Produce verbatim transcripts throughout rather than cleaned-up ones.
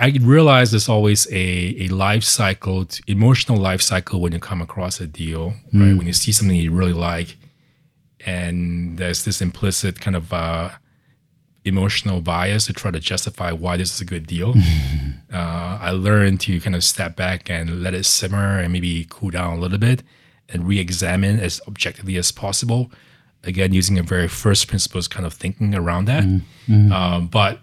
I realize there's always a, a life cycle, emotional life cycle when you come across a deal, mm. right? When you see something you really like, and there's this implicit kind of uh, emotional bias to try to justify why this is a good deal. Mm. Uh, I learned to kind of step back and let it simmer and maybe cool down a little bit and re-examine as objectively as possible. Again, using a very first principles kind of thinking around that. Mm. Mm. Um, but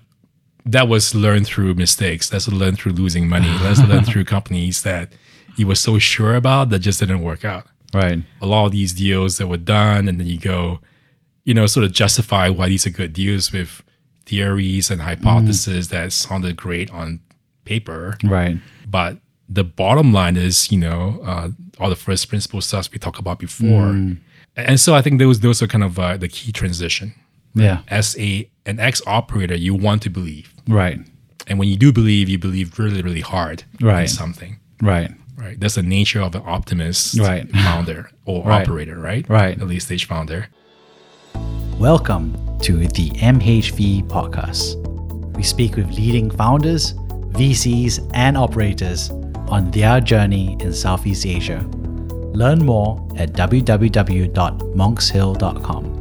that was learned through mistakes. That's learned through losing money. That's learned through companies that you were so sure about that just didn't work out. Right. A lot of these deals that were done, and then you go, you know, sort of justify why these are good deals with theories and hypotheses mm. that sounded great on paper. Right. But the bottom line is, you know, uh, all the first principle stuff we talked about before. Mm. And so I think those those are kind of uh, the key transition. Yeah. As a an ex operator, you want to believe. Right. And when you do believe, you believe really, really hard right. in something. Right. Right. That's the nature of an optimist right. founder or right. operator, right? Right. Early stage founder. Welcome to the M H V podcast. We speak with leading founders, V Cs, and operators on their journey in Southeast Asia. Learn more at w w w dot monkshill dot com.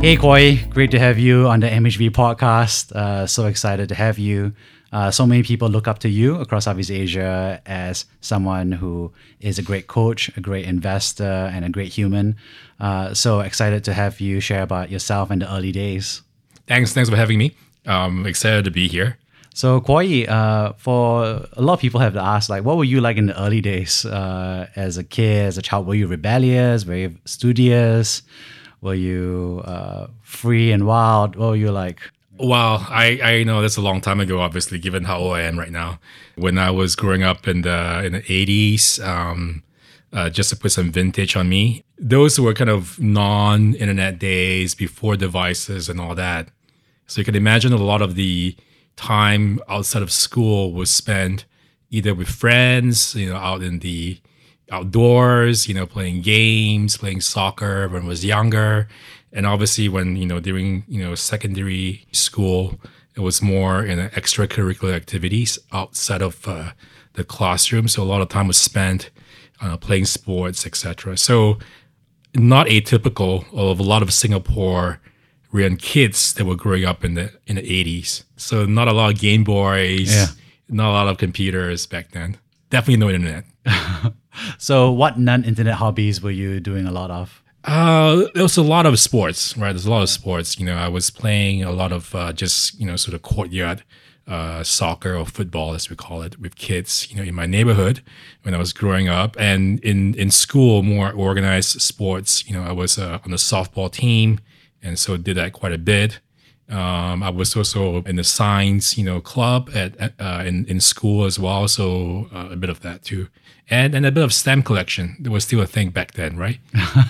Hey, Kuo-Yi, great to have you on the M H V podcast. Uh, so excited to have you. Uh, so many people look up to you across Southeast Asia as someone who is a great coach, a great investor, and a great human. Uh, so excited to have you share about yourself and the early days. Thanks. Thanks for having me. I'm um, excited to be here. So Kuo-Yi, uh, for a lot of people have to ask, like, what were you like in the early days uh, as a kid, as a child? Were you rebellious? Were you studious? Were you uh, free and wild? What were you like? Well, I, I know that's a long time ago, obviously, given how old I am right now. When I was growing up in the in the eighties, um, uh, just to put some vintage on me, those were kind of non-internet days before devices and all that. So you can imagine a lot of the time outside of school was spent either with friends, you know, out in the outdoors, you know, playing games, playing soccer when I was younger. And obviously when, you know, during, you know, secondary school, it was more in you know, extracurricular activities outside of uh, the classroom. So a lot of time was spent uh, playing sports, et cetera. So not atypical of a lot of Singaporean kids that were growing up in the in the eighties. So not a lot of Game Boys, yeah. not a lot of computers back then. Definitely no internet. So what non-internet hobbies were you doing a lot of? Uh, there was a lot of sports, right? There's a lot of sports. You know, I was playing a lot of uh, just, you know, sort of courtyard uh, soccer or football, as we call it, with kids, you know, in my neighborhood when I was growing up. And in, in school, more organized sports. You know, I was uh, on the softball team and so did that quite a bit. Um, I was also in the science, you know, club at, at uh, in in school as well, so uh, a bit of that too, and and a bit of stamp collection. There was still a thing back then, right?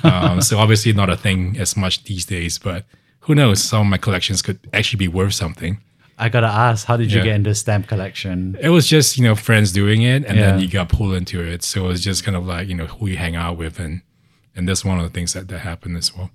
um, so obviously not a thing as much these days, but who knows? Some of my collections could actually be worth something. I gotta ask, how did you yeah. get into stamp collection? It was just you know friends doing it, and yeah. then you got pulled into it. So it was just kind of like you know who you hang out with, and and that's one of the things that, that happened as well.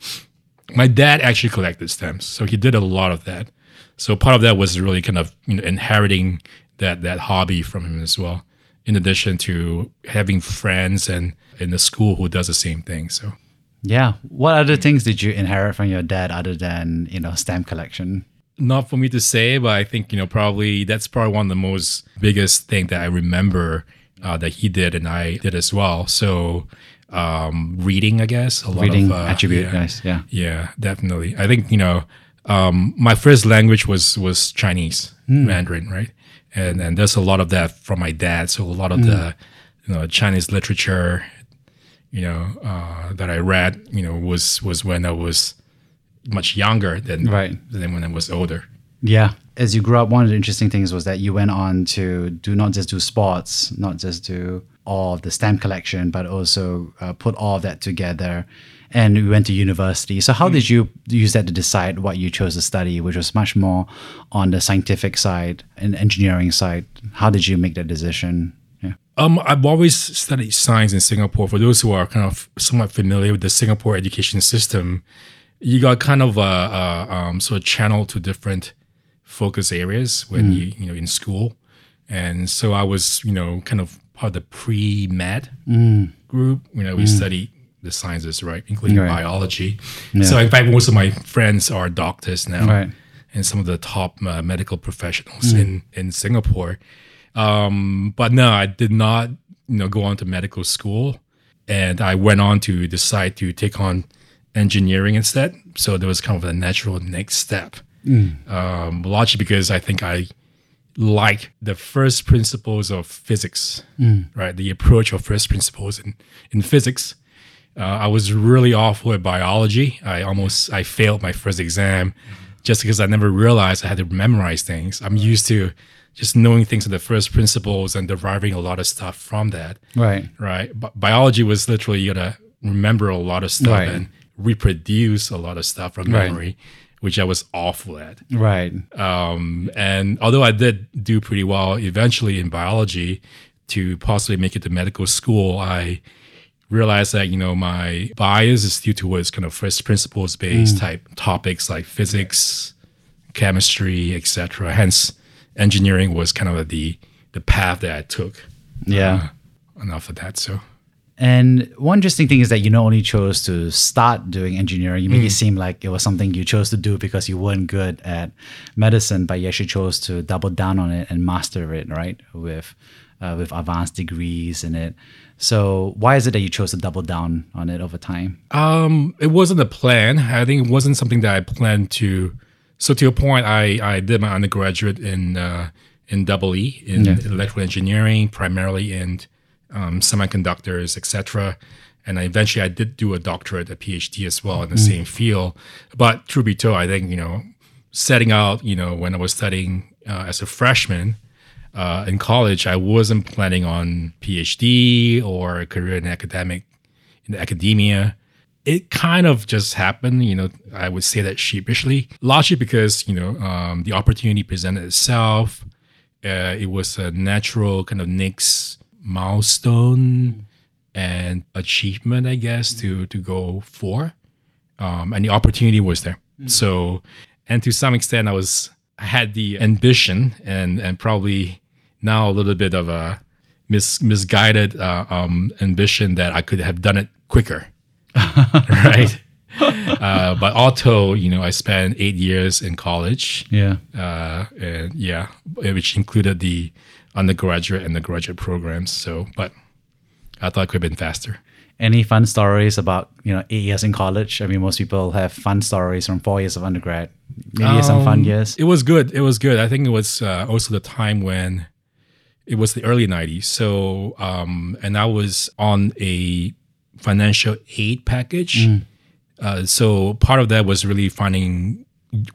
My dad actually collected stamps, so he did a lot of that. So part of that was really kind of you know, inheriting that that hobby from him as well, in addition to having friends and in the school who does the same thing. So, yeah. What other things did you inherit from your dad other than you know stamp collection? Not for me to say, but I think you know probably that's probably one of the most biggest thing that I remember uh, that he did and I did as well. So. Um, reading, I guess. A lot reading of, uh, attribute, yeah, guys. Yeah, yeah, definitely. I think you know, um, my first language was was Chinese, mm. Mandarin, right? And and there's a lot of that from my dad. So a lot of mm. the you know Chinese literature, you know, uh, that I read, you know, was was when I was much younger than right. than when I was older. Yeah. As you grew up, one of the interesting things was that you went on to do not just do sports, not just do all of the stamp collection, but also uh, put all of that together. And we went to university. So how mm. did you use that to decide what you chose to study, which was much more on the scientific side and engineering side? How did you make that decision? Yeah. Um, I've always studied science in Singapore. For those who are kind of somewhat familiar with the Singapore education system, you got kind of a, a um, sort of channel to different focus areas when mm. you you know in school, and so I was you know kind of part of the pre-med mm. group. You know, we mm. studied the sciences, right, including right. biology. Yeah. So in fact, most of my friends are doctors now, right. and some of the top uh, medical professionals mm. in in Singapore. Um, but no, I did not, you know, go on to medical school, and I went on to decide to take on engineering instead. So there was kind of a natural next step, mm. um, largely because I think I like the first principles of physics, mm. right? The approach of first principles in, in physics. Uh, I was really awful at biology. I almost, I failed my first exam just because I never realized I had to memorize things. I'm used to just knowing things in the first principles and deriving a lot of stuff from that. Right. Right. But biology was literally you gotta remember a lot of stuff right. and reproduce a lot of stuff from memory, right. which I was awful at. Right. Um, and although I did do pretty well eventually in biology to possibly make it to medical school, I realized that, you know, my bias is due towards kind of first principles based mm. type topics like physics, chemistry, et cetera. Hence, engineering was kind of the the path that I took. Yeah. Uh, enough of that. So, and one interesting thing is that you not only chose to start doing engineering, you mm. make it seem like it was something you chose to do because you weren't good at medicine, but you actually chose to double down on it and master it, right? With uh, with advanced degrees in it. So why is it that you chose to double down on it over time? Um, it wasn't a plan. I think it wasn't something that I planned to. So to your point, I, I did my undergraduate in uh, in double E in yeah. electrical engineering, primarily in um, semiconductors, et cetera. And I eventually, I did do a doctorate, a PhD as well in the mm. same field. But truth be told, I think you know, setting out, you know, when I was studying uh, as a freshman uh, in college, I wasn't planning on PhD or a career in academic in academia. It kind of just happened, you know, I would say that sheepishly, largely because, you know, um, the opportunity presented itself. Uh, it was a natural kind of next milestone and achievement, I guess, to to go for. Um, and the opportunity was there. Mm-hmm. So, and to some extent, I was, I had the ambition and and probably now a little bit of a mis- misguided uh, um, ambition that I could have done it quicker. Right. Uh, but all told, you know, I spent eight years in college. Yeah. Uh, and yeah, which included the undergraduate and the graduate programs. So, but I thought it could have been faster. Any fun stories about, you know, eight years in college? I mean, most people have fun stories from four years of undergrad. Maybe um, some fun years. It was good. It was good. I think it was uh, also the time when it was the early nineties. So, um, and I was on a financial aid package. Mm. Uh, so part of that was really finding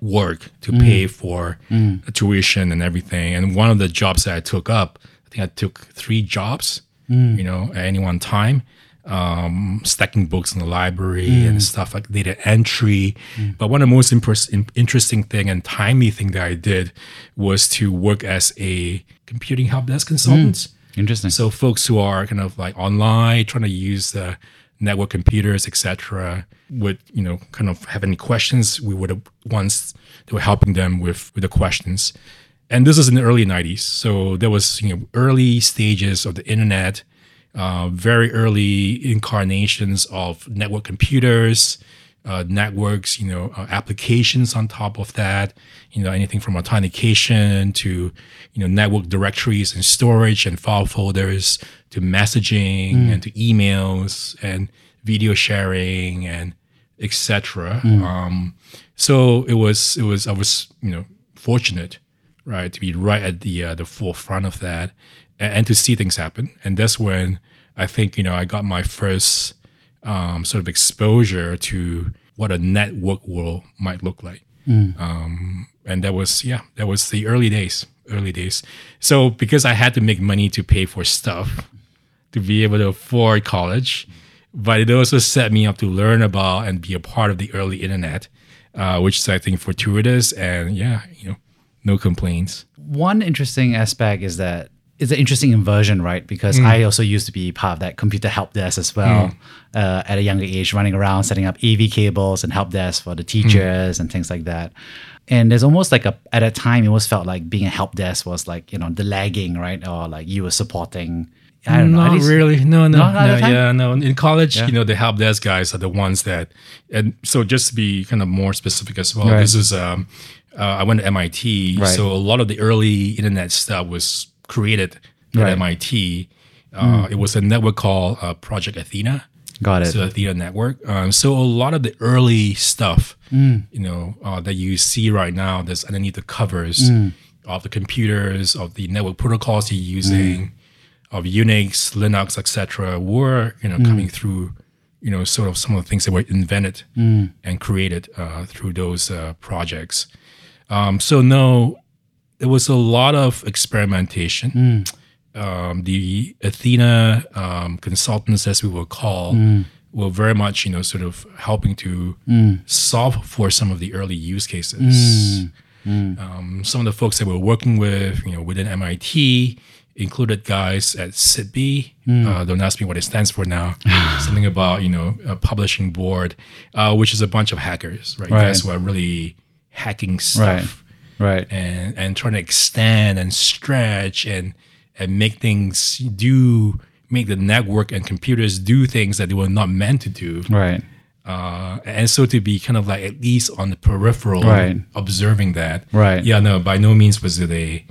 work to mm. pay for mm. tuition and everything. And one of the jobs that I took up, I think I took three jobs, mm. you know, at any one time, um, stacking books in the library mm. and stuff like data entry. Mm. But one of the most imp- interesting thing and timely thing that I did was to work as a computing help desk consultant. Mm. Interesting. So folks who are kind of like online, trying to use the network computers, et cetera, would, you know, kind of have any questions, we would have once they were helping them with, with the questions. And this is in the early nineties. So there was, you know, early stages of the internet, uh, very early incarnations of network computers, uh, networks, you know, uh, applications on top of that, you know, anything from authentication to, you know, network directories and storage and file folders to messaging mm. and to emails and video sharing and et cetera. Mm. Um, so it was, it was, I was, you know, fortunate, right, to be right at the, uh, the forefront of that and, and to see things happen. And that's when I think, you know, I got my first Um, sort of exposure to what a network world might look like. Mm. Um, and that was, yeah, that was the early days, early days. So because I had to make money to pay for stuff to be able to afford college, but it also set me up to learn about and be a part of the early internet, uh, which is, I think, fortuitous and yeah, you know, no complaints. One interesting aspect is that it's an interesting inversion, right? Because mm. I also used to be part of that computer help desk as well mm. uh, at a younger age, running around setting up A V cables and help desks for the teachers mm. and things like that. And there's almost like a, at a time, it always felt like being a help desk was like, you know, the lagging, right? Or like you were supporting. I don't not know. Not really. No, no. no yeah, no. In college, yeah. you know, the help desk guys are the ones that, and so just to be kind of more specific as well, right. this is, um, uh, I went to M I T. Right. So a lot of the early internet stuff was created at right. M I T. Uh, mm. It was a network called uh, Project Athena. Got it. So Athena network. Um, so a lot of the early stuff, mm. you know, uh, that you see right now that's underneath the covers mm. of the computers, of the network protocols you're using, mm. of Unix, Linux, et cetera, were you know mm. coming through, you know, sort of some of the things that were invented mm. and created uh, through those uh, projects. Um, so no, there was a lot of experimentation. Mm. Um, the Athena um, consultants, as we will call, mm. were very much, you know, sort of helping to mm. solve for some of the early use cases. Mm. Mm. Um, some of the folks that we're working with, you know, within M I T. Included guys at S I D B. Mm. Uh, don't ask me what it stands for now. Something about, you know, a publishing board, uh, which is a bunch of hackers, right? right. Guys who are really hacking stuff, right? right. And and trying to extend and stretch and and make things do, make the network and computers do things that they were not meant to do, right? Uh, and so to be kind of like at least on the peripheral, right. observing that, right? Yeah, no, by no means was it a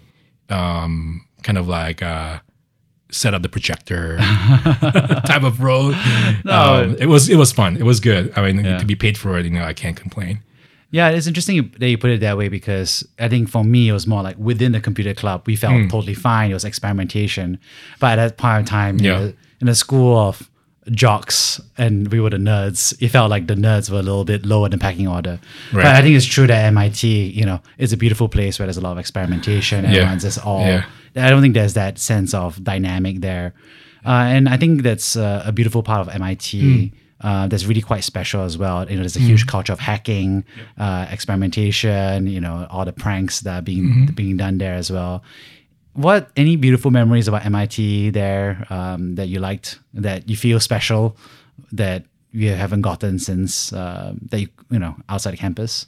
um, kind of like uh, set up the projector type of role. No, um, it was it was fun. It was good. I mean, yeah. to be paid for it, you know, I can't complain. Yeah, it's interesting that you put it that way because I think for me, it was more like within the computer club, we felt mm. totally fine. It was experimentation. But at that point in time, yeah. in, a, in a school of jocks and we were the nerds, it felt like the nerds were a little bit lower than packing order. Right. But I think it's true that M I T, you know, it's a beautiful place where there's a lot of experimentation and yeah. everyone's just all... Yeah. I don't think there's that sense of dynamic there. Uh, and I think that's uh, a beautiful part of M I T mm. uh, that's really quite special as well. You know, there's a mm. huge culture of hacking, yep. uh, experimentation, you know, all the pranks that are being mm-hmm. being done there as well. What, any beautiful memories about M I T there um, that you liked, that you feel special, that you haven't gotten since, uh, that you, you know, outside of campus?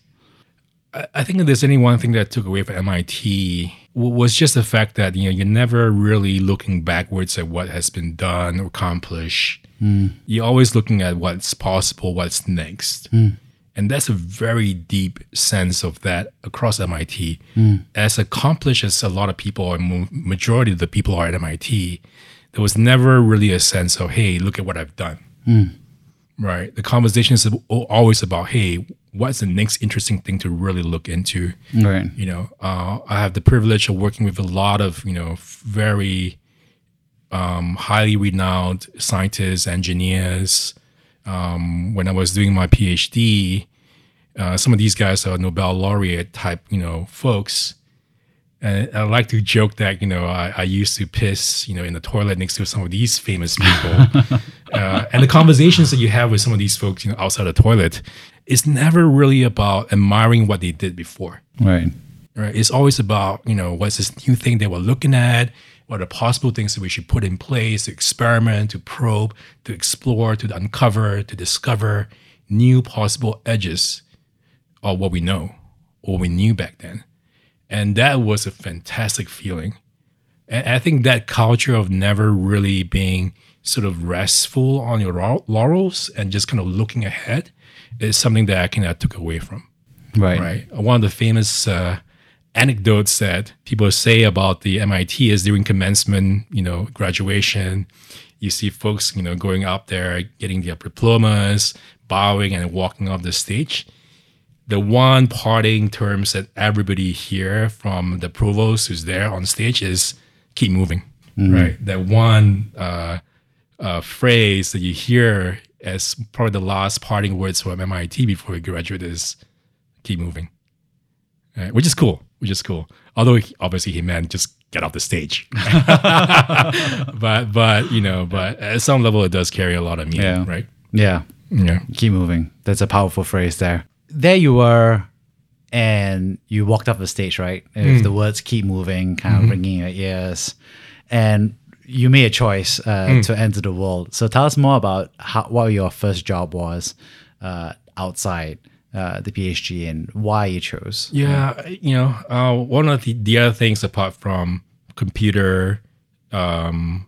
I think if there's any one thing that I took away from M I T was just the fact that, you know, you're never really looking backwards at what has been done or accomplished. Mm. You're always looking at what's possible, what's next. Mm. And that's a very deep sense of that across M I T. Mm. As accomplished as a lot of people, and majority of the people are at M I T, there was never really a sense of, hey, look at what I've done. Mm. Right. The conversation is always about, hey, what's the next interesting thing to really look into? Right. You know, uh, I have the privilege of working with a lot of, you know, very um, highly renowned scientists, engineers. Um, when I was doing my PhD, uh, some of these guys are Nobel laureate type, you know, folks. And I like to joke that, you know, I, I used to piss, you know, in the toilet next to some of these famous people. uh, and the conversations that you have with some of these folks, you know, outside the toilet, it's never really about admiring what they did before. Right. Right. It's always about, you know, what's this new thing that we're looking at? What are possible things that we should put in place to experiment, to probe, to explore, to uncover, to discover new possible edges of what we know or we knew back then. And that was a fantastic feeling. And I think that culture of never really being sort of restful on your laurels and just kind of looking ahead is something that I kind of took away from. Right. Right. One of the famous uh, anecdotes that people say about the M I T is during commencement, you know, graduation, you see folks, you know, going up there, getting their diplomas, bowing and walking off the stage. The one parting terms that everybody hear from the provost who's there on stage is keep moving, mm-hmm. right? That one uh, uh, phrase that you hear as probably the last parting words from M I T before we graduate is keep moving, right? Which is cool, which is cool. Although he, obviously he meant just get off the stage. but, but, you know, but at some level it does carry a lot of meaning, yeah. right? Yeah. yeah, keep moving. That's a powerful phrase there. There you were, and you walked up the stage, right? With mm. the words keep moving, kind of mm-hmm. ringing in your ears. and you made a choice uh, mm. to enter the world. So tell us more about how, what your first job was uh, outside uh, the P H G and why you chose. Yeah, you know, uh, one of the, the other things apart from computer um,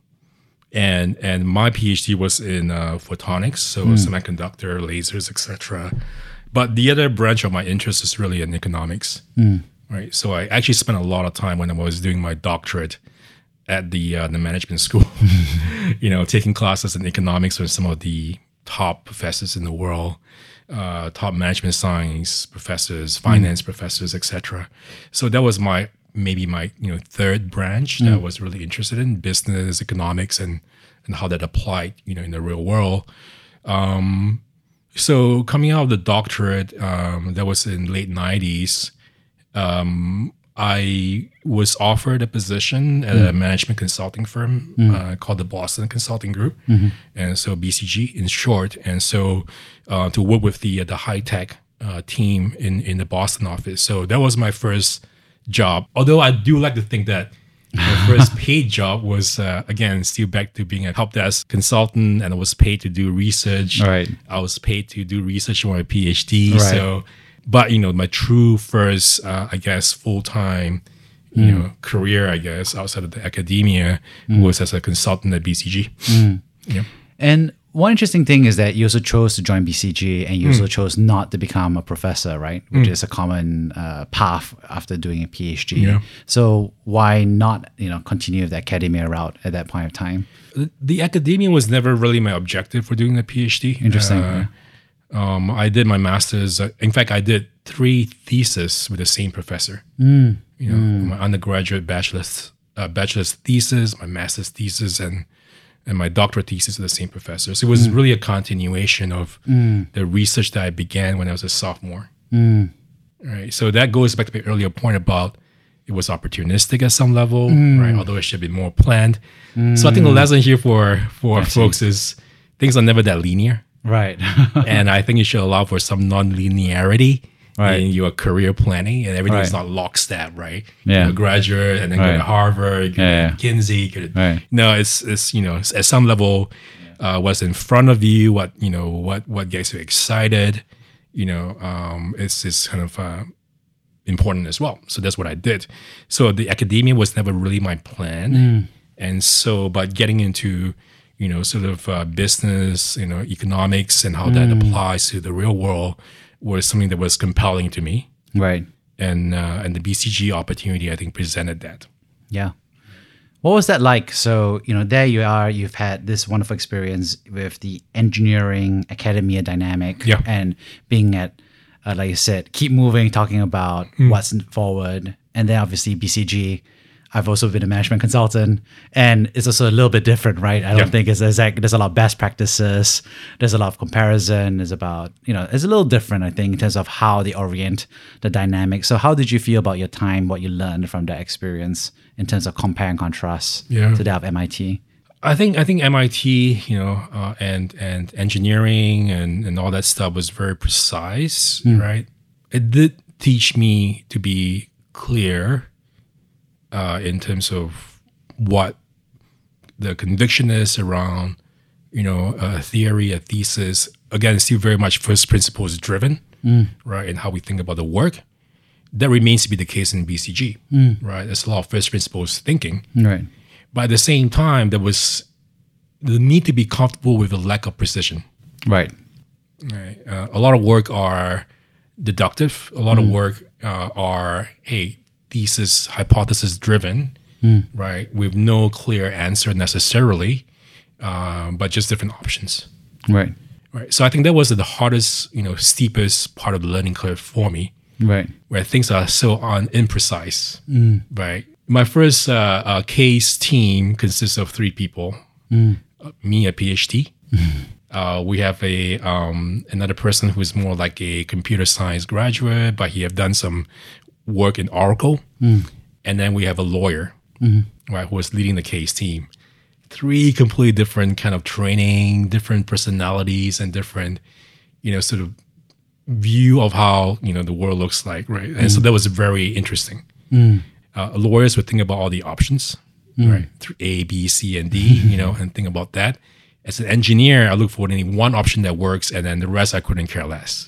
and and my P H D was in uh, photonics, so mm. semiconductor, lasers, et cetera. But the other branch of my interest is really in economics, mm. right? So I actually spent a lot of time when I was doing my doctorate at the uh, the management school, you know, taking classes in economics with some of the top professors in the world, uh, top management science professors, finance mm. professors, et cetera. So that was my maybe my you know third branch mm. that I was really interested in, business economics and and how that applied you know in the real world. Um, So coming out of the doctorate, um, that was in late nineties, um, I was offered a position at mm. a management consulting firm mm. uh, called the Boston Consulting Group, mm-hmm. and so B C G in short. And so uh, to work with the uh, the high tech uh, team in in the Boston office. So that was my first job. Although I do like to think that my first paid job was, uh, again, still back to being a help desk consultant, and I was paid to do research. Right. I was paid to do research for my PhD. Right. So, but, you know, my true first, uh, I guess, full-time you mm. know, career, I guess, outside of the academia mm. was as a consultant at B C G. Mm. Yeah. And one interesting thing is that you also chose to join B C G and you mm. also chose not to become a professor, right? Which mm. is a common uh, path after doing a PhD. Yeah. So why not, you know, continue the academia route at that point of time? The academia was never really my objective for doing the PhD. Interesting. Uh, yeah. um, I did my master's. Uh, in fact, I did three theses with the same professor. Mm. You know, mm. my undergraduate bachelor's, uh, bachelor's thesis, my master's thesis, and and my doctorate thesis of the same professor. So it was mm. really a continuation of mm. the research that I began when I was a sophomore. Mm. Right. So that goes back to my earlier point about it was opportunistic at some level, mm. right? Although it should be more planned. Mm. So I think the lesson here for, for folks is things are never that linear. Right. And I think you should allow for some non-linearity right. in your career planning, and everything right. is not lockstep, right? Yeah. You're a graduate and then right. go to Harvard, go yeah, to McKinsey. Go to, right. No, it's it's you know it's at some level, uh, what's in front of you, what you know, what what gets you excited, you know, um, it's it's kind of uh, important as well. So that's what I did. So the academia was never really my plan, mm. and so but getting into you know sort of uh, business, you know, economics and how mm. that applies to the real world was something that was compelling to me, right? And uh, and the B C G opportunity, I think, presented that. Yeah, what was that like? So you know, there you are. You've had this wonderful experience with the engineering academia dynamic, yeah. and being at, uh, like you said, keep moving, talking about mm. what's forward, and then obviously B C G. I've also been a management consultant, and it's also a little bit different, right? I don't yeah. think it's exact. There's a lot of best practices. There's a lot of comparison. There's about, you know, it's a little different, I think, in terms of how they orient the dynamic. So how did you feel about your time, what you learned from that experience in terms of compare and contrast yeah. to that of M I T? I think I think M I T, you know, uh, and and engineering and, and all that stuff was very precise, mm. right? It did teach me to be clear Uh, in terms of what the conviction is around, you know, a theory, a thesis. Again, it's still very much first principles driven, mm. right? And how we think about the work. That remains to be the case in B C G, mm. right? There's a lot of first principles thinking. Right. But at the same time, there was the need to be comfortable with the lack of precision. Right. Right. Uh, a lot of work are deductive. A lot mm. of work uh, are, hey, thesis, hypothesis driven, mm. right? With no clear answer necessarily, um, but just different options. Right. Right. So I think that was the hardest, you know, steepest part of the learning curve for me. Right. Where things are so un- imprecise. Mm. Right. My first uh, uh, case team consists of three people. Mm. Uh, me, a PhD. Mm. Uh, we have a um, another person who's more like a computer science graduate, but he have done some work in Oracle, mm. and then we have a lawyer, mm-hmm. right, who is leading the case team. Three completely different kind of training, different personalities, and different, you know, sort of view of how you know the world looks like, right? And mm. so that was very interesting. Mm. Uh, lawyers would think about all the options, mm. right? Through A, B, C, and D, you know, and think about that. As an engineer, I look for only one option that works, and then the rest I couldn't care less.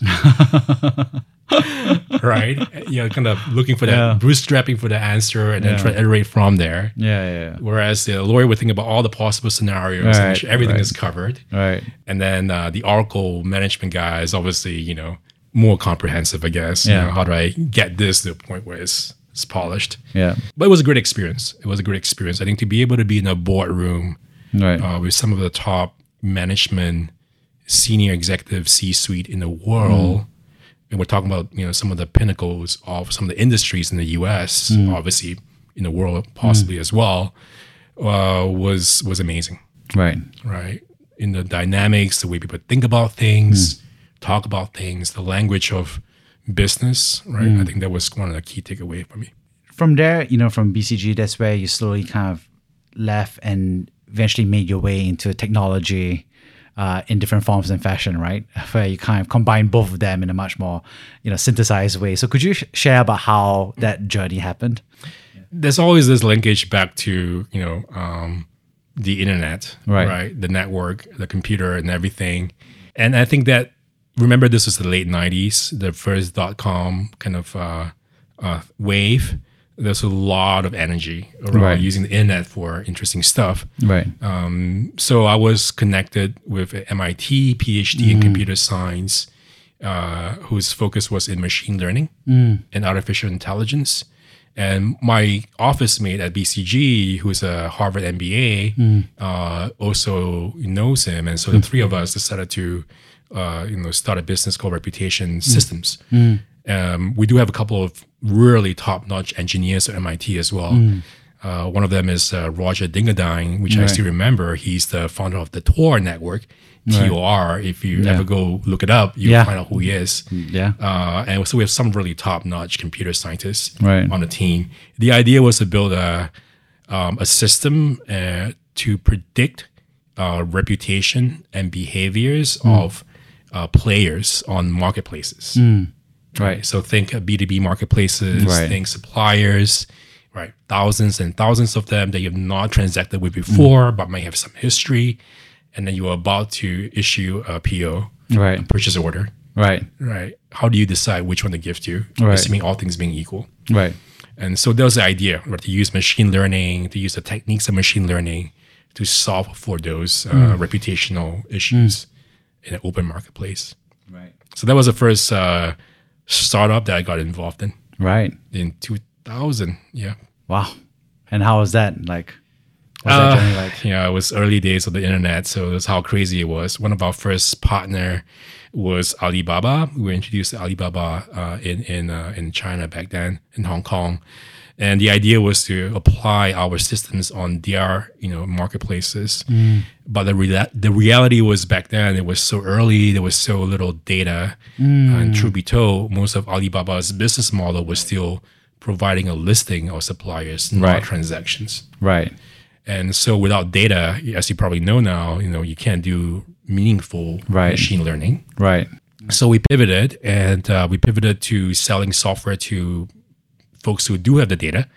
Right? You know, kind of looking for that, yeah. bootstrapping for the answer, and then yeah. try to iterate from there. Yeah, yeah. yeah. Whereas the lawyer would think about all the possible scenarios, right, and make sure everything right. is covered. Right. And then uh, the Oracle management guy is obviously, you know, more comprehensive, I guess. Yeah. You know, how do I get this to a point where it's it's polished? Yeah. But it was a great experience. It was a great experience. I think to be able to be in a boardroom right. uh, with some of the top management, senior executive, C-suite in the world. Mm. And we're talking about, you know, some of the pinnacles of some of the industries in the U S, mm. obviously in the world possibly mm. as well, uh, was was amazing. Right. Right. In the dynamics, the way people think about things, mm. talk about things, the language of business, right? Mm. I think that was one of the key takeaway for me. From there, you know, from B C G, that's where you slowly kind of left and eventually made your way into technology. Uh, in different forms and fashion, right? Where you kind of combine both of them in a much more, you know, synthesized way. So could you sh- share about how that journey happened? There's always this linkage back to, you know, um, the internet, right. right? The network, the computer and everything. And I think that, remember this was the late nineties, the first dot-com kind of uh, uh, wave. There's a lot of energy around right. using the internet for interesting stuff. Right. Um, so I was connected with an M I T PhD mm. in computer science, uh, whose focus was in machine learning mm. and artificial intelligence. And my office mate at B C G, who's a Harvard M B A, mm. uh, also knows him. And so mm. the three of us decided to uh, you know, start a business called Reputation mm. Systems. Mm. Um, we do have a couple of really top-notch engineers at M I T as well. Mm. Uh, one of them is uh, Roger Dingledine, which right. I still remember. He's the founder of the Tor network, T O R. Right. If you yeah. ever go look it up, you'll yeah. find out who he is. Yeah. Uh, and so we have some really top-notch computer scientists right. on the team. The idea was to build a, um, a system uh, to predict uh, reputation and behaviors mm. of uh, players on marketplaces. Mm. Right. So think B two B marketplaces, right. think suppliers, right? Thousands and thousands of them that you've not transacted with before, mm. but might have some history. And then you are about to issue a P O, right? A purchase order. Right. Right. How do you decide which one to give to? Right. Assuming all things being equal. Right. And so that was the idea, right? To use machine learning, to use the techniques of machine learning to solve for those uh, mm. reputational issues mm. in an open marketplace. Right. So that was the first... Uh, startup that I got involved in. Right. In two thousand, yeah. Wow. And how was that? Like, what was uh, that journey like? Yeah, it was early days of the internet, so that's how crazy it was. One of our first partner was Alibaba. We were introduced to Alibaba uh, in in, uh, in China back then, in Hong Kong. And the idea was to apply our systems on their, you know, marketplaces. Mm. But the rea- the reality was back then, it was so early, there was so little data. Mm. And true be told, most of Alibaba's business model was still providing a listing of suppliers, not right. transactions. Right. And so without data, as you probably know now, you know, you can't do meaningful right. machine learning. Right. So we pivoted, and uh, we pivoted to selling software to folks who do have the data,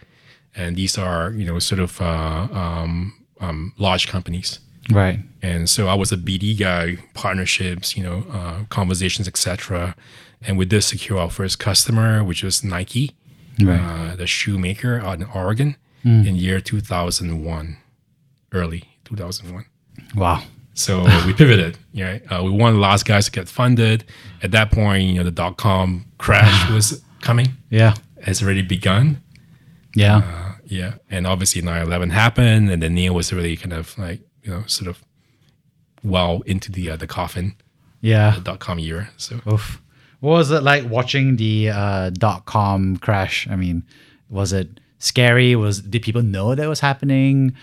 and these are, you know, sort of uh, um, um, large companies, right? And so I was a B D guy, partnerships, you know, uh, conversations, et cetera. And we did secure our first customer, which was Nike, right. uh, the shoemaker out in Oregon, mm. in year two thousand one, early two thousand one. Wow. So we pivoted, yeah. Uh, we were one of the last guys to get funded. At that point, you know, the dot com crash was coming. Yeah. Has already begun. Yeah. Uh, yeah. And obviously nine eleven happened, and then Neil was really kind of like, you know, sort of well into the uh, the coffin. Yeah. The dot-com year. So. Oof. What was it like watching the uh, dot-com crash? I mean, was it scary? Was Did people know that was happening?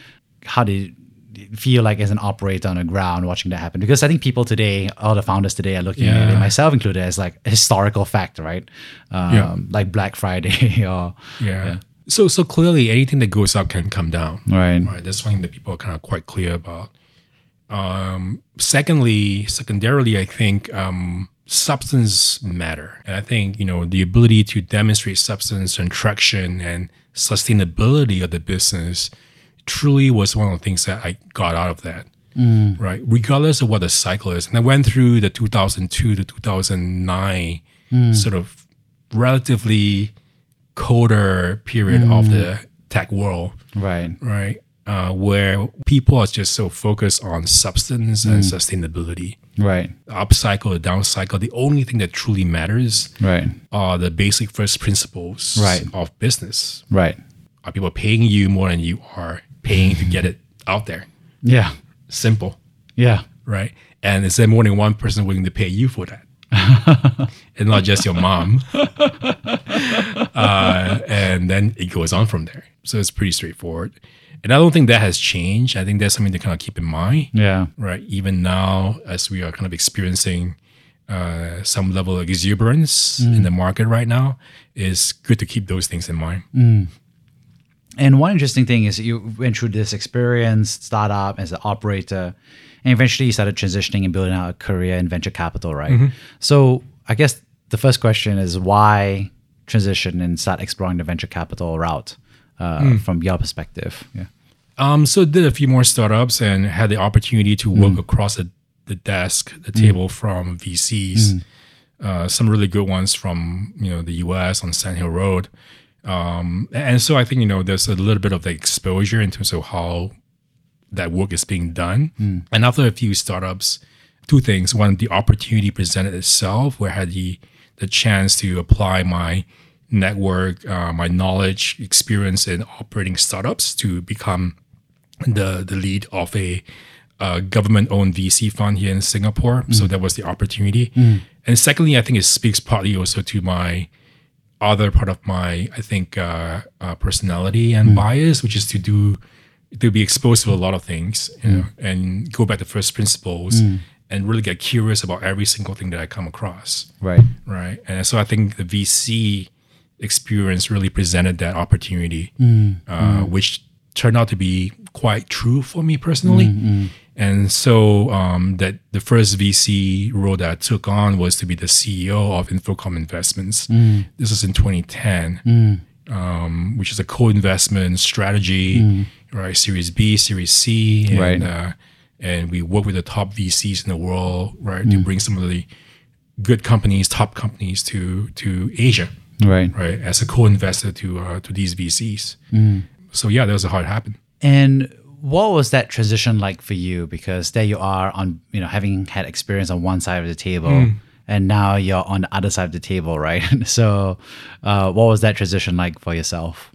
How did it feel like as an operator on the ground watching that happen? Because I think people today, all the founders today are looking yeah. at it, myself included, as like a historical fact, right? Um, yeah. Like Black Friday or... Yeah. yeah. So so clearly anything that goes up can come down. Right. right? That's something that people are kind of quite clear about. Um, secondly, secondarily, I think um, substance matter. And I think, you know, the ability to demonstrate substance and traction and sustainability of the business truly was one of the things that I got out of that, mm. right? Regardless of what the cycle is. And I went through the two thousand two to two thousand nine mm. sort of relatively colder period mm. of the tech world. Right. Right. Uh, where people are just so focused on substance mm. and sustainability. Right. The up cycle, the down cycle, the only thing that truly matters right. are the basic first principles right. of business. Right. Are people paying you more than you are paying to get it out there? Yeah. Simple. Yeah. Right. And is there more than one person willing to pay you for that? And not just your mom. uh, and then it goes on from there. So it's pretty straightforward. And I don't think that has changed. I think that's something to kind of keep in mind. Yeah. Right. Even now, as we are kind of experiencing uh, some level of exuberance mm. in the market right now, it's good to keep those things in mind. Mm. And one interesting thing is that you went through this experience, startup as an operator, and eventually you started transitioning and building out a career in venture capital, right? Mm-hmm. So I guess the first question is why transition and start exploring the venture capital route uh, mm. from your perspective? Yeah. Um, so did a few more startups and had the opportunity to work mm. across the, the desk, the table mm. from V Cs, mm. uh, some really good ones from you know the U S on Sand Hill Road. Um, and so I think, you know, there's a little bit of the exposure in terms of how that work is being done. Mm. And after a few startups, two things. One, the opportunity presented itself where I had the, the chance to apply my network, uh, my knowledge, experience in operating startups to become the, the lead of a uh, government-owned V C fund here in Singapore. Mm. So that was the opportunity. Mm. And secondly, I think it speaks partly also to my other part of my, I think, uh, uh, personality and mm. bias, which is to do, to be exposed to a lot of things, you mm. know, and go back to first principles mm. and really get curious about every single thing that I come across. Right. Right. And so I think the V C experience really presented that opportunity, mm. Uh, mm. which turned out to be quite true for me personally. Mm, mm. And so um, that the first V C role that I took on was to be the C E O of Infocomm Investments. Mm. This was in twenty ten, mm. um, which is a co-investment strategy, mm. right? Series B, Series C, and right. uh, and we work with the top V Cs in the world, right, mm. to bring some of the good companies, top companies to to Asia, right, right, as a co-investor to uh, to these V Cs. Mm. So yeah, that was how it happened. And what was that transition like for you? Because there you are on, you know, having had experience on one side of the table mm. and now you're on the other side of the table, right? So uh, what was that transition like for yourself?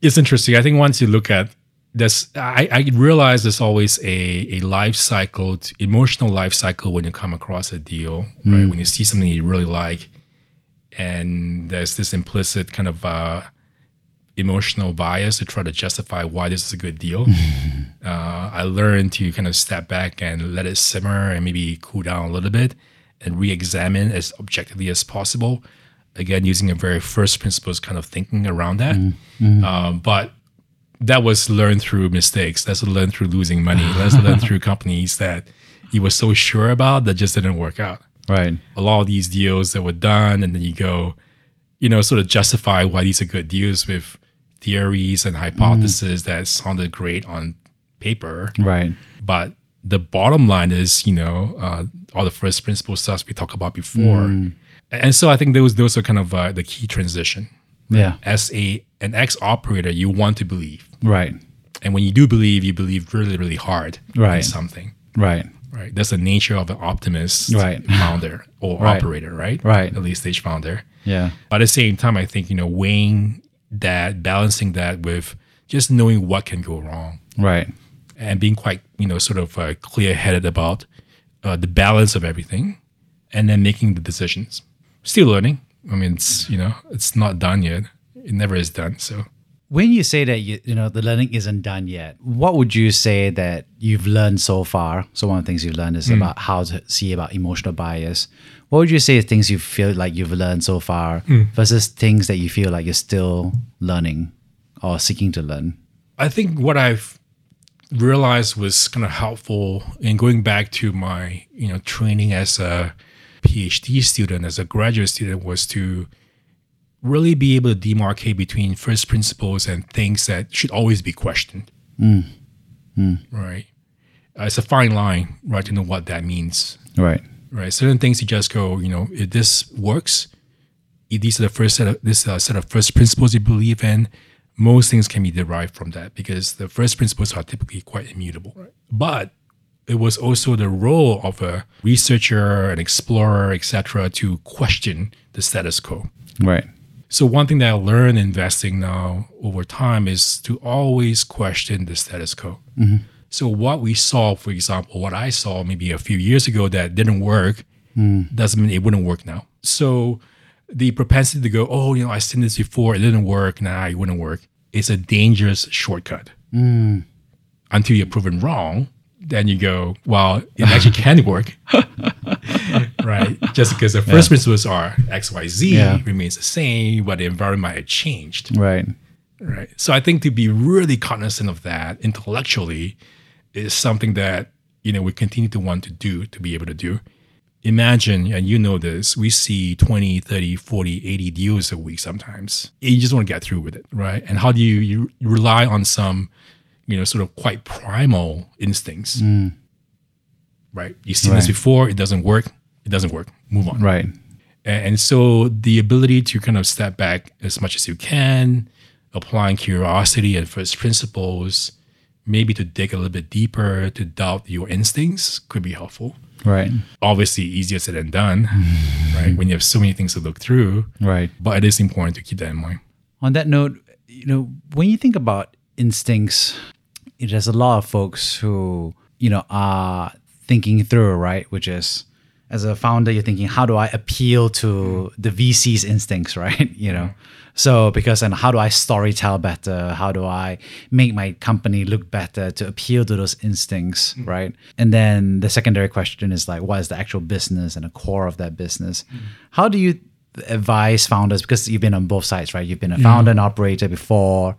It's interesting. I think once you look at this, I, I realize there's always a, a life cycle, emotional life cycle when you come across a deal, mm. right? When you see something you really like and there's this implicit kind of uh, emotional bias to try to justify why this is a good deal. Mm. Uh, I learned to kind of step back and let it simmer and maybe cool down a little bit and re-examine as objectively as possible. Again, using a very first principles kind of thinking around that. Mm. Mm. Um, but that was learned through mistakes. That's learned through losing money. That's learned through companies that you were so sure about that just didn't work out. Right. A lot of these deals that were done and then you go, you know, sort of justify why these are good deals with theories and hypotheses mm. that sounded great on paper. Right. But the bottom line is, you know, uh, all the first principle stuff we talked about before. Mm. And so I think those those are kind of uh, the key transition. Yeah. As a an ex-operator, you want to believe. Right. And when you do believe, you believe really, really hard right. in something. Right. Right. That's the nature of an optimist right. founder or right. operator, right? Right. At least stage founder. Yeah. But at the same time, I think, you know, weighing that, balancing that with just knowing what can go wrong. Right. And being quite, you know, sort of uh, clear-headed about uh, the balance of everything and then making the decisions. Still learning. I mean, it's, you know, it's not done yet. It never is done, so. When you say that, you, you know, the learning isn't done yet, what would you say that you've learned so far? So one of the things you've learned is mm. about how to see about emotional bias. What would you say is things you feel like you've learned so far mm. versus things that you feel like you're still learning or seeking to learn? I think what I've realized was kind of helpful in going back to my, you know, training as a PhD student, as a graduate student, was to really be able to demarcate between first principles and things that should always be questioned. Mm. Mm. Right. Uh, it's a fine line, right, to know what that means. Right. Right. Certain things you just go, you know, if this works, if these are the first set of this uh, set of first principles you believe in, most things can be derived from that because the first principles are typically quite immutable. Right. But it was also the role of a researcher, an explorer, et cetera, to question the status quo. Right. So one thing that I learned investing now over time is to always question the status quo. Mm-hmm. So what we saw, for example, what I saw maybe a few years ago that didn't work, mm. doesn't mean it wouldn't work now. So the propensity to go, oh, you know, I've seen this before, it didn't work, nah, it wouldn't work, is a dangerous shortcut. Mm. Until you're proven wrong, then you go, well, it actually can work, right? Just because the first yeah. principles are X, Y, Z yeah. remains the same, but the environment might have changed. Right. Right. So I think to be really cognizant of that intellectually is something that, you know, we continue to want to do, to be able to do. Imagine, and you know this, we see twenty, thirty, forty, eighty deals a week sometimes. You just want to get through with it, right? And how do you, you rely on some, you know, sort of quite primal instincts, mm. right? You've seen right. this before, it doesn't work, it doesn't work, move on. Right. And, and so the ability to kind of step back as much as you can, applying curiosity and first principles, maybe to dig a little bit deeper, to doubt your instincts could be helpful. Right. Obviously easier said than done, mm. right? When you have so many things to look through. Right. But it is important to keep that in mind. On that note, you know, when you think about instincts, there's a lot of folks who, you know, are thinking through, right? Which is, as a founder, you're thinking, how do I appeal to the V C's instincts, right? You know, so because, and how do I storytell better? How do I make my company look better to appeal to those instincts, mm-hmm. right? And then the secondary question is like, what is the actual business and the core of that business? Mm-hmm. How do you advise founders? Because you've been on both sides, right? You've been a founder yeah. and operator before,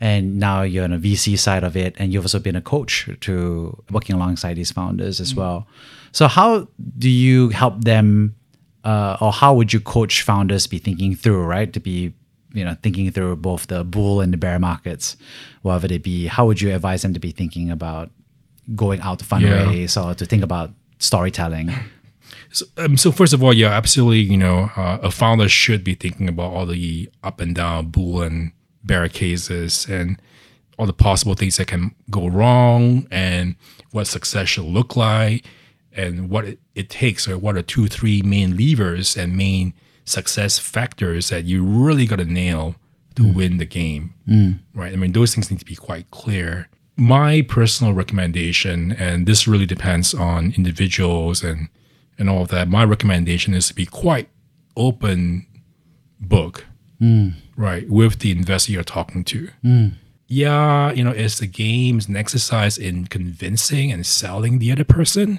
and now you're on a V C side of it, and you've also been a coach to working alongside these founders as mm-hmm. well. So how do you help them, uh, or how would you coach founders be thinking through, right? To be, you know, thinking through both the bull and the bear markets, whatever they be. How would you advise them to be thinking about going out to fundraise yeah. or to think about storytelling? So, um, so first of all, yeah, absolutely. You know, uh, a founder should be thinking about all the up and down bull and bear cases and all the possible things that can go wrong and what success should look like and what it, it takes, or what are two, three main levers and main success factors that you really got to nail to mm. win the game, mm. right? I mean, those things need to be quite clear. My personal recommendation, and this really depends on individuals and, and all of that, my recommendation is to be quite open book, mm. right, with the investor you're talking to. Mm. Yeah, you know, it's the game's an exercise in convincing and selling the other person,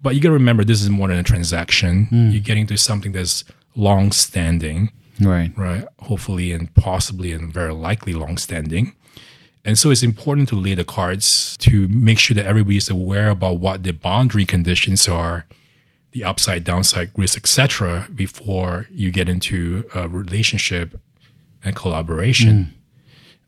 but you got to remember this is more than a transaction. Mm. You're getting to something that's long-standing, right? Right, hopefully and possibly and very likely long-standing, and so it's important to lay the cards to make sure that everybody's aware about what the boundary conditions are, the upside, downside risk, et cetera, before you get into a relationship and collaboration.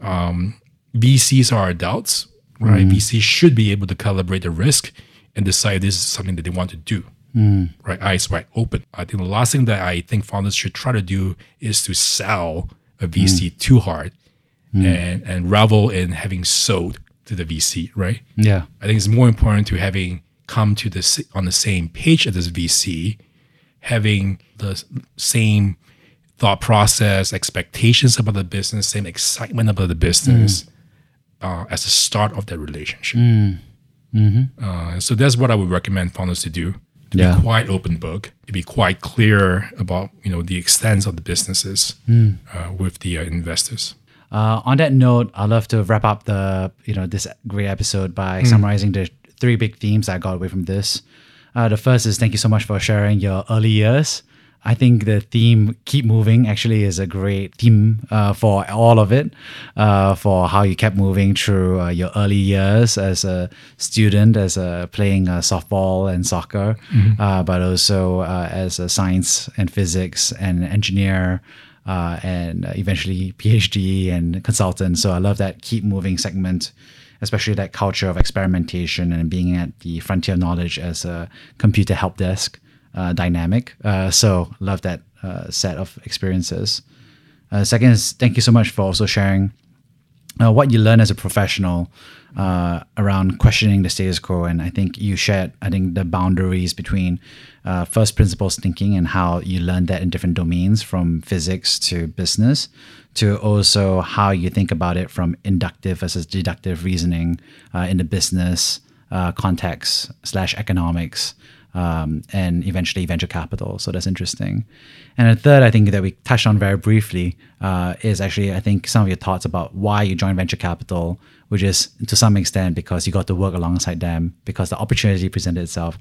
Mm. Um, V Cs are adults, right? Mm. V Cs should be able to calibrate the risk and decide this is something that they want to do, mm. right? Eyes wide open. I think the last thing that I think founders should try to do is to sell a V C mm. too hard mm. and, and revel in having sold to the V C, right? Yeah. I think it's more important to having come to this on the same page as this V C, having the same thought process, expectations about the business, same excitement about the business mm. uh, as the start of that relationship. Mm. Mm-hmm. Uh, so that's what I would recommend founders to do, to yeah. be quite open book, to be quite clear about, you know, the extents of the businesses mm. uh, with the uh, investors. Uh, on that note, I'd love to wrap up the, you know, this great episode by mm. summarizing the three big themes I got away from this. Uh, the first is thank you so much for sharing your early years. I think the theme keep moving actually is a great theme uh, for all of it, uh, for how you kept moving through uh, your early years as a student, as a playing uh, softball and soccer, mm-hmm. uh, but also uh, as a science and physics and engineer uh, and eventually PhD and consultant. So I love that keep moving segment. especially that culture of experimentation and being at the frontier knowledge as a computer help desk uh, dynamic. Uh, so love that uh, set of experiences. Uh, second is thank you so much for also sharing uh, what you learn as a professional uh, around questioning the status quo. And I think you shared, I think, the boundaries between uh, first principles thinking and how you learn that in different domains from physics to business, to also how you think about it from inductive versus deductive reasoning uh, in the business uh, context slash economics. Um, and eventually venture capital. So that's interesting. And a third, I think, that we touched on very briefly uh, is actually, I think, some of your thoughts about why you joined venture capital, which is to some extent because you got to work alongside them, because the opportunity presented itself.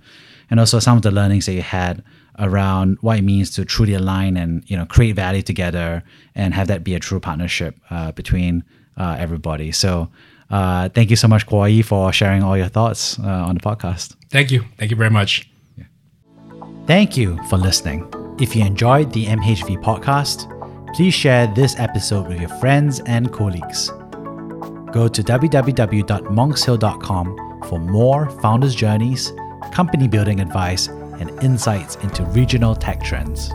And also some of the learnings that you had around what it means to truly align and, you know, create value together and have that be a true partnership uh, between uh, everybody. So uh, thank you so much, Kuo-Yi, for sharing all your thoughts uh, on the podcast. Thank you. Thank you very much. Thank you for listening. If you enjoyed the M H V podcast, please share this episode with your friends and colleagues. Go to w w w dot monkshill dot com for more founders' journeys, company building advice, and insights into regional tech trends.